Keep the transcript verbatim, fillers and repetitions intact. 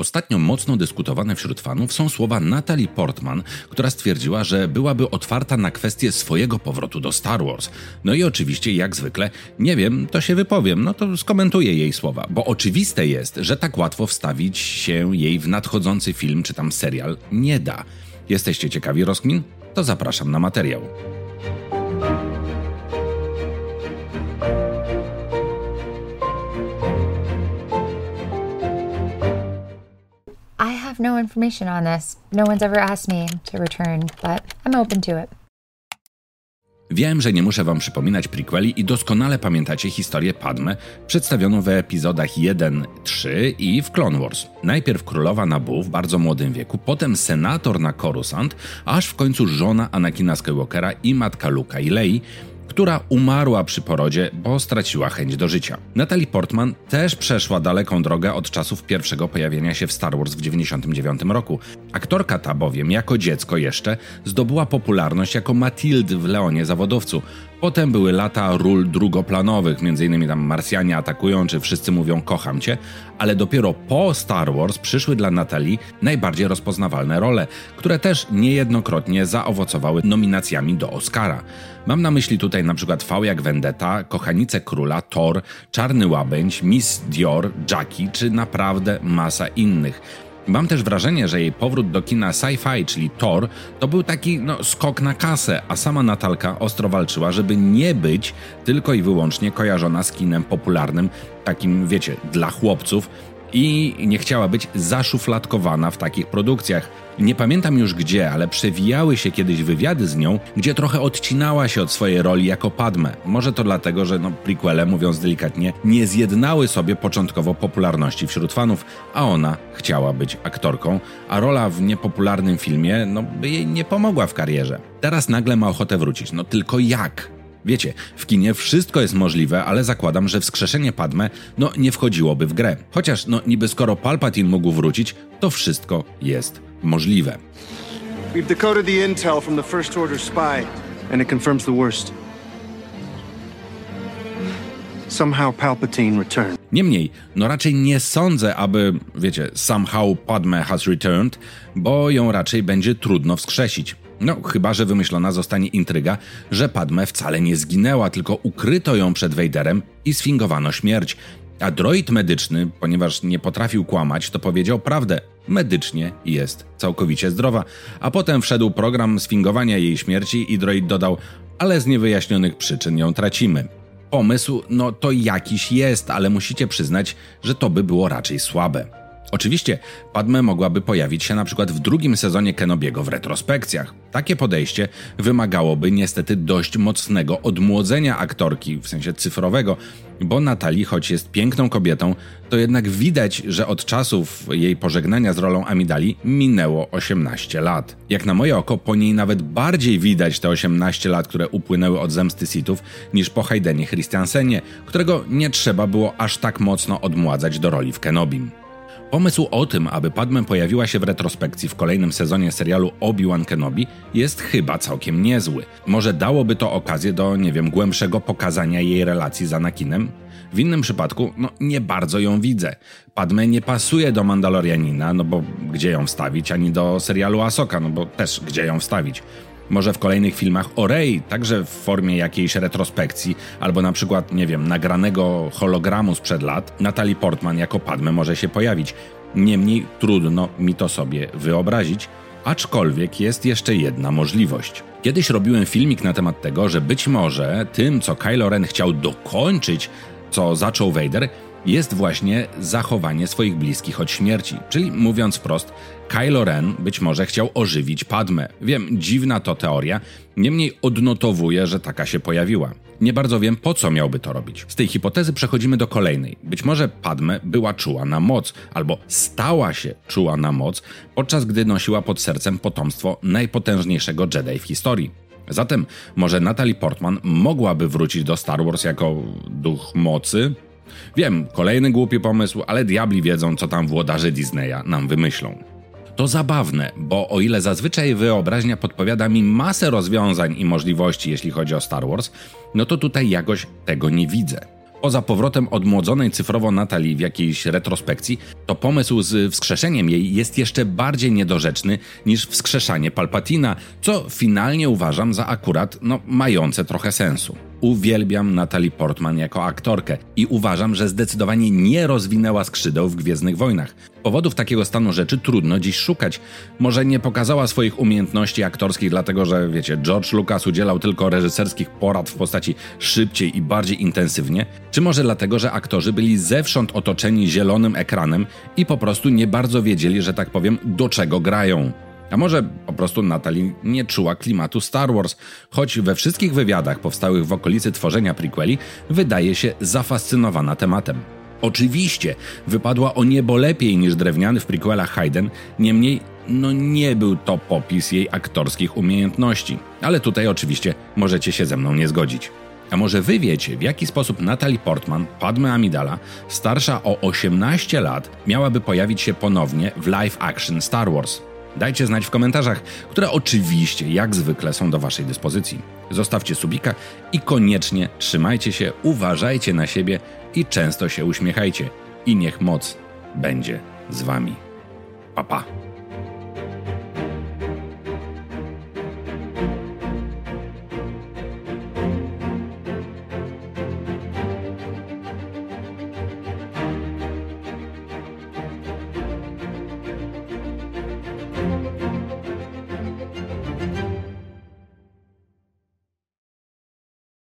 Ostatnio mocno dyskutowane wśród fanów są słowa Natalie Portman, która stwierdziła, że byłaby otwarta na kwestię swojego powrotu do Star Wars. No i oczywiście, jak zwykle, nie wiem, to się wypowiem, no to skomentuję jej słowa, bo oczywiste jest, że tak łatwo wstawić się jej w nadchodzący film czy tam serial nie da. Jesteście ciekawi rozkmin? To zapraszam na materiał. No information on this. No one's ever asked me to return, but I'm open to it. Wiem, że nie muszę wam przypominać prequeli i doskonale pamiętacie historię Padme, przedstawioną w epizodach jeden, trzy i w Clone Wars. Najpierw królowa Naboo w bardzo młodym wieku, potem senator na Coruscant, aż w końcu żona Anakina Skywalkera i matka Luke'a i Leigh, która umarła przy porodzie, bo straciła chęć do życia. Natalie Portman też przeszła daleką drogę od czasów pierwszego pojawienia się w Star Wars w dziewięćdziesiątym dziewiątym roku. Aktorka ta bowiem, jako dziecko jeszcze, zdobyła popularność jako Mathilde w Leonie Zawodowcu. Potem były lata ról drugoplanowych, m.in. tam Marsjanie atakują, czy wszyscy mówią kocham cię, ale dopiero po Star Wars przyszły dla Natalii najbardziej rozpoznawalne role, które też niejednokrotnie zaowocowały nominacjami do Oscara. Mam na myśli tutaj na przykład V jak Vendetta, Kochanicę Króla, Thor, Czarny Łabędź, Miss Dior, Jackie czy naprawdę masa innych. Mam też wrażenie, że jej powrót do kina sci-fi, czyli Thor, to był taki no, skok na kasę, a sama Natalka ostro walczyła, żeby nie być tylko i wyłącznie kojarzona z kinem popularnym, takim wiecie, dla chłopców, i nie chciała być zaszufladkowana w takich produkcjach. Nie pamiętam już gdzie, ale przewijały się kiedyś wywiady z nią, gdzie trochę odcinała się od swojej roli jako Padme. Może to dlatego, że no, prequele, mówiąc delikatnie, nie zjednały sobie początkowo popularności wśród fanów, a ona chciała być aktorką, a rola w niepopularnym filmie no, by jej nie pomogła w karierze. Teraz nagle ma ochotę wrócić, no tylko jak? Wiecie, w kinie wszystko jest możliwe, ale zakładam, że wskrzeszenie Padme no, nie wchodziłoby w grę. Chociaż no niby skoro Palpatine mógł wrócić, to wszystko jest możliwe. We've decoded the intel from the First Order spy and it confirms the worst. Somehow Palpatine returned. Niemniej, no raczej nie sądzę, aby, wiecie, somehow Padme has returned, bo ją raczej będzie trudno wskrzesić. No, chyba że wymyślona zostanie intryga, że Padme wcale nie zginęła, tylko ukryto ją przed Vaderem i sfingowano śmierć. A droid medyczny, ponieważ nie potrafił kłamać, to powiedział prawdę. Medycznie jest całkowicie zdrowa. A potem wszedł program sfingowania jej śmierci i droid dodał, ale z niewyjaśnionych przyczyn ją tracimy. Pomysł, no to jakiś jest, ale musicie przyznać, że to by było raczej słabe. Oczywiście Padme mogłaby pojawić się na przykład w drugim sezonie Kenobiego w retrospekcjach. Takie podejście wymagałoby niestety dość mocnego odmłodzenia aktorki, w sensie cyfrowego, bo Natalie, choć jest piękną kobietą, to jednak widać, że od czasów jej pożegnania z rolą Amidali minęło osiemnaście lat. Jak na moje oko po niej nawet bardziej widać te osiemnaście lat, które upłynęły od zemsty Sithów, niż po Haydenie Christensenie, którego nie trzeba było aż tak mocno odmładzać do roli w Kenobim. Pomysł o tym, aby Padme pojawiła się w retrospekcji w kolejnym sezonie serialu Obi-Wan Kenobi jest chyba całkiem niezły. Może dałoby to okazję do, nie wiem, głębszego pokazania jej relacji z Anakinem? W innym przypadku, no nie bardzo ją widzę. Padme nie pasuje do Mandalorianina, no bo gdzie ją wstawić, ani do serialu Ahsoka, no bo też gdzie ją wstawić. Może w kolejnych filmach o Rey, także w formie jakiejś retrospekcji, albo na przykład, nie wiem, nagranego hologramu sprzed lat, Natalie Portman jako Padme może się pojawić. Niemniej trudno mi to sobie wyobrazić, aczkolwiek jest jeszcze jedna możliwość. Kiedyś robiłem filmik na temat tego, że być może tym, co Kylo Ren chciał dokończyć, co zaczął Vader, jest właśnie zachowanie swoich bliskich od śmierci. Czyli mówiąc wprost, Kylo Ren być może chciał ożywić Padme. Wiem, dziwna to teoria, niemniej odnotowuję, że taka się pojawiła. Nie bardzo wiem, po co miałby to robić. Z tej hipotezy przechodzimy do kolejnej. Być może Padme była czuła na moc, albo stała się czuła na moc, podczas gdy nosiła pod sercem potomstwo najpotężniejszego Jedi w historii. Zatem może Natalie Portman mogłaby wrócić do Star Wars jako duch mocy? Wiem, kolejny głupi pomysł, ale diabli wiedzą, co tam włodarze Disneya nam wymyślą. To zabawne, bo o ile zazwyczaj wyobraźnia podpowiada mi masę rozwiązań i możliwości, jeśli chodzi o Star Wars, no to tutaj jakoś tego nie widzę. Poza powrotem odmłodzonej cyfrowo Natalii w jakiejś retrospekcji, to pomysł z wskrzeszeniem jej jest jeszcze bardziej niedorzeczny niż wskrzeszanie Palpatina, co finalnie uważam za akurat, no, mające trochę sensu. Uwielbiam Natalie Portman jako aktorkę i uważam, że zdecydowanie nie rozwinęła skrzydeł w Gwiezdnych Wojnach. Powodów takiego stanu rzeczy trudno dziś szukać. Może nie pokazała swoich umiejętności aktorskich dlatego, że wiecie, George Lucas udzielał tylko reżyserskich porad w postaci szybciej i bardziej intensywnie? Czy może dlatego, że aktorzy byli zewsząd otoczeni zielonym ekranem i po prostu nie bardzo wiedzieli, że tak powiem, do czego grają? A może po prostu Natalie nie czuła klimatu Star Wars, choć we wszystkich wywiadach powstałych w okolicy tworzenia prequeli wydaje się zafascynowana tematem. Oczywiście wypadła o niebo lepiej niż drewniany w prequelach Hayden, niemniej no nie był to popis jej aktorskich umiejętności. Ale tutaj oczywiście możecie się ze mną nie zgodzić. A może wy wiecie, w jaki sposób Natalie Portman, Padme Amidala, starsza o osiemnaście lat, miałaby pojawić się ponownie w live action Star Wars? Dajcie znać w komentarzach, które oczywiście jak zwykle są do waszej dyspozycji. Zostawcie subika i koniecznie trzymajcie się, uważajcie na siebie i często się uśmiechajcie. I niech moc będzie z wami. Pa, pa.